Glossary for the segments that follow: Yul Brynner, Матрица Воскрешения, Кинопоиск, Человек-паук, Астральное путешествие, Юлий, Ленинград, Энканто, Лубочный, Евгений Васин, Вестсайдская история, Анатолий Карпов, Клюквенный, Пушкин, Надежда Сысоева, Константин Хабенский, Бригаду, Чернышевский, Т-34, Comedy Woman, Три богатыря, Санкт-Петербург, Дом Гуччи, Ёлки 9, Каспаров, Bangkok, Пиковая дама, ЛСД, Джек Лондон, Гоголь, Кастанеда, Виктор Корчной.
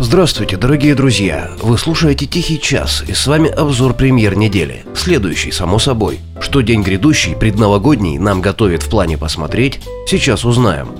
Здравствуйте, дорогие друзья! Вы слушаете «Тихий час» и с вами обзор премьер недели. Следующий, само собой. Что день грядущий, предновогодний, нам готовит в плане посмотреть, сейчас узнаем.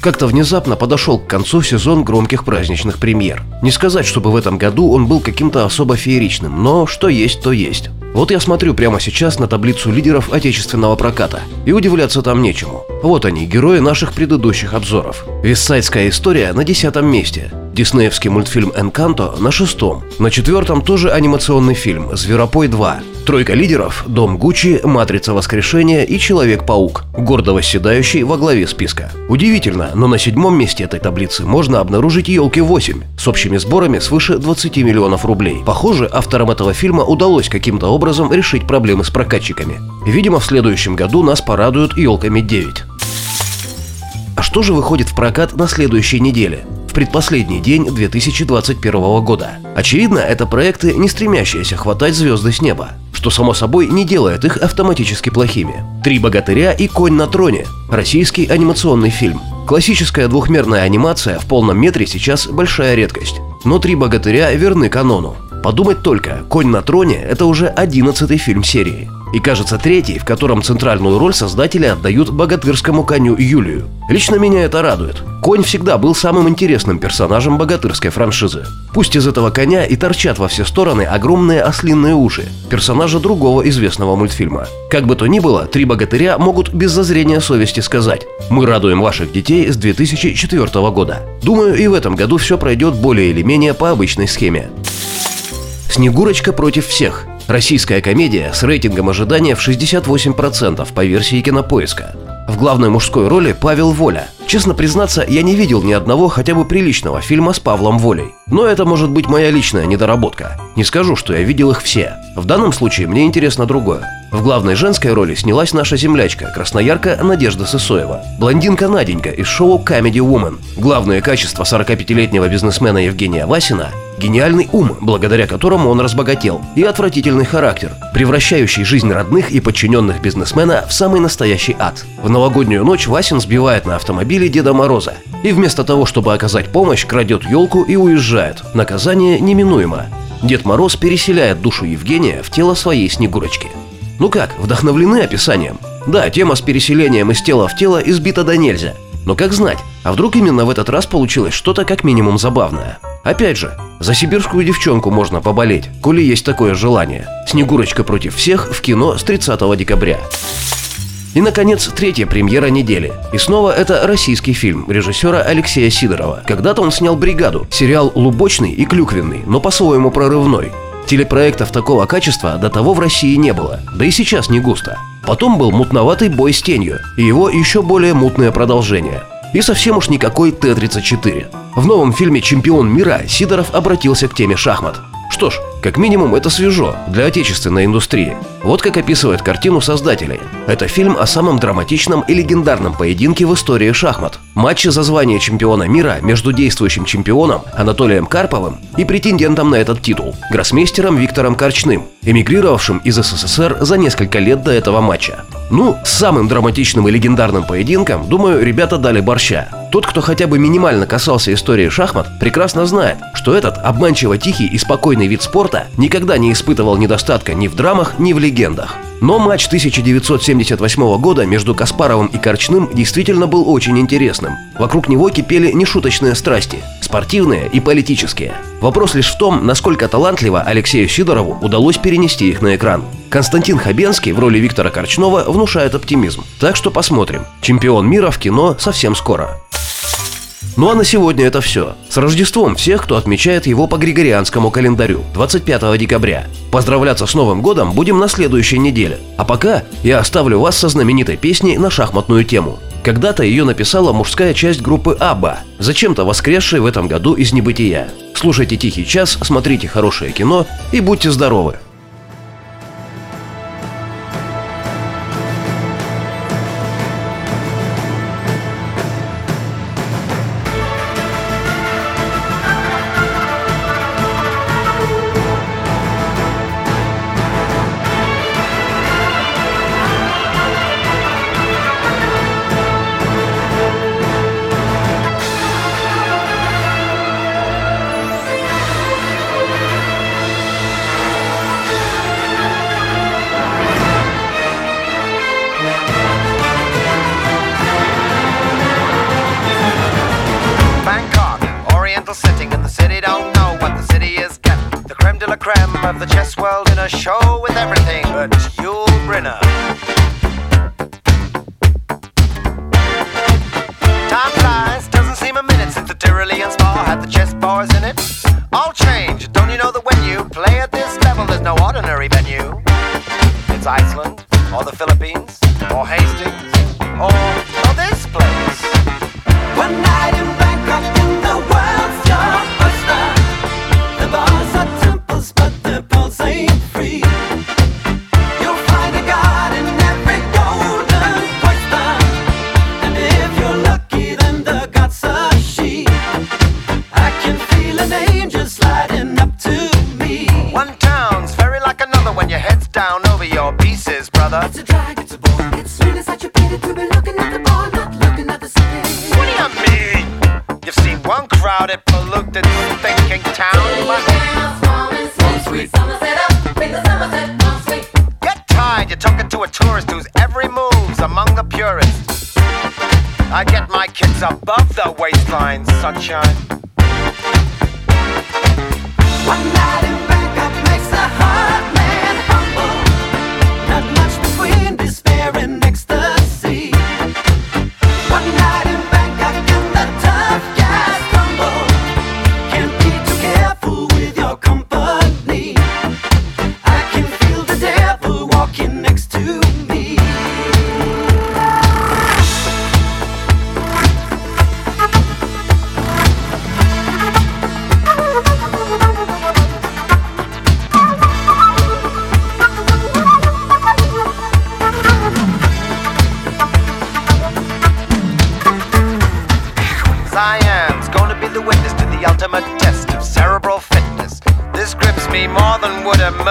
Как-то внезапно подошел к концу сезон громких праздничных премьер. Не сказать, чтобы в этом году он был каким-то особо фееричным, но что есть, то есть. Вот я смотрю прямо сейчас на таблицу лидеров отечественного проката, и удивляться там нечему. Вот они, герои наших предыдущих обзоров. «Вестсайдская история» на 10-м месте, диснеевский мультфильм «Энканто» на 6-м, на 4-м тоже анимационный фильм «Зверопой 2». Тройка лидеров – «Дом Гуччи», «Матрица Воскрешения» и «Человек-паук», гордо восседающий во главе списка. Удивительно, но на 7-м месте этой таблицы можно обнаружить «Ёлки 8» с общими сборами свыше 20 миллионов рублей. Похоже, авторам этого фильма удалось каким-то образом решить проблемы с прокатчиками. Видимо, в следующем году нас порадуют «Ёлками 9». А что же выходит в прокат на следующей неделе? Предпоследний день 2021 года. Очевидно, это проекты, не стремящиеся хватать звезды с неба, что само собой не делает их автоматически плохими. «Три богатыря» и «Конь на троне» – российский анимационный фильм. Классическая двухмерная анимация в полном метре сейчас большая редкость, но «Три богатыря» верны канону. Подумать только, «Конь на троне» – это уже 11-й фильм серии. И, кажется, 3-й, в котором центральную роль создатели отдают богатырскому коню Юлию. Лично меня это радует. Конь всегда был самым интересным персонажем богатырской франшизы. Пусть из этого коня и торчат во все стороны огромные ослиные уши, персонажа другого известного мультфильма. Как бы то ни было, «Три богатыря» могут без зазрения совести сказать: «Мы радуем ваших детей с 2004 года». Думаю, и в этом году все пройдет более или менее по обычной схеме. «Снегурочка против всех». Российская комедия с рейтингом ожидания в 68% по версии «Кинопоиска». В главной мужской роли Павел Воля. Честно признаться, я не видел ни одного хотя бы приличного фильма с Павлом Волей. Но это может быть моя личная недоработка. Не скажу, что я видел их все. В данном случае мне интересно другое. В главной женской роли снялась наша землячка, красноярка Надежда Сысоева. Блондинка Наденька из шоу Comedy Woman. Главное качество 45-летнего бизнесмена Евгения Васина – гениальный ум, благодаря которому он разбогател, и отвратительный характер, превращающий жизнь родных и подчиненных бизнесмена в самый настоящий ад. В новогоднюю ночь Васин сбивает на автомобиле Деда Мороза и вместо того, чтобы оказать помощь, крадет елку и уезжает. Наказание неминуемо. Дед Мороз переселяет душу Евгения в тело своей Снегурочки. Ну как, вдохновлены описанием? Да, тема с переселением из тела в тело избита до нельзя. Но как знать, а вдруг именно в этот раз получилось что-то как минимум забавное. Опять же, за сибирскую девчонку можно поболеть, коли есть такое желание. «Снегурочка против всех» в кино с 30 декабря. И, наконец, 3-я премьера недели. И снова это российский фильм режиссера Алексея Сидорова. Когда-то он снял «Бригаду», сериал «Лубочный» и «Клюквенный», но по-своему прорывной. Телепроектов такого качества до того в России не было, да и сейчас не густо. Потом был мутноватый «Бой с тенью» и его еще более мутное продолжение. И совсем уж никакой Т-34. В новом фильме «Чемпион мира» Сидоров обратился к теме шахмат. Что ж, как минимум это свежо для отечественной индустрии. Вот как описывают картину создатели. Это фильм о самом драматичном и легендарном поединке в истории шахмат. Матче за звание чемпиона мира между действующим чемпионом Анатолием Карповым и претендентом на этот титул, гроссмейстером Виктором Корчным, эмигрировавшим из СССР за несколько лет до этого матча. Ну, с самым драматичным и легендарным поединком, думаю, ребята дали борща. Тот, кто хотя бы минимально касался истории шахмат, прекрасно знает, что этот обманчиво тихий и спокойный вид спорта никогда не испытывал недостатка ни в драмах, ни в легендах. Но матч 1978 года между Каспаровым и Корчным действительно был очень интересным. Вокруг него кипели нешуточные страсти – спортивные и политические. Вопрос лишь в том, насколько талантливо Алексею Сидорову удалось перенести их на экран. Константин Хабенский в роли Виктора Корчного внушает оптимизм. Так что посмотрим. «Чемпион мира» в кино совсем скоро. Ну а на сегодня это все. С Рождеством всех, кто отмечает его по григорианскому календарю, 25 декабря. Поздравляться с Новым годом будем на следующей неделе. А пока я оставлю вас со знаменитой песней на шахматную тему. Когда-то ее написала мужская часть группы «Абба», зачем-то воскресшая в этом году из небытия. Слушайте «Тихий час», смотрите хорошее кино и будьте здоровы! of the chess world in a show with everything but Yul Brynner. Time flies, doesn't seem a minute since the Tyrolean Spa had the chess bars in it. All change, don't you know that when you play at this level there's no ordinary venue. It's Iceland, or the Philippines, or Hastings, or this place. One night in Bangkok in the world's blockbuster. The bars are temples but the pulse ain't free. You'll find a god in every golden oyster. And if you're lucky then the god's a she. I can feel an angel sliding up to me. One town's very like another when your head's down over your pieces, brother. It's a drag, it's a bore, it's really such a pity to be looking at the bar, not looking at the city. What do you mean? You've seen one crowded, polluted, thinking town, but get tired, you're talking to a tourist whose every move's among the purists. I get my kids above the waistline, sunshine. One night in Bangkok makes the heart man humble. Not much between despair and ecstasy. One night in Bangkok and the tough guys crumble. Can't be too careful with your company. I can feel the devil walking next to me. Siam's going to be the witness to the ultimate test of cerebral fitness. This grips me more than would a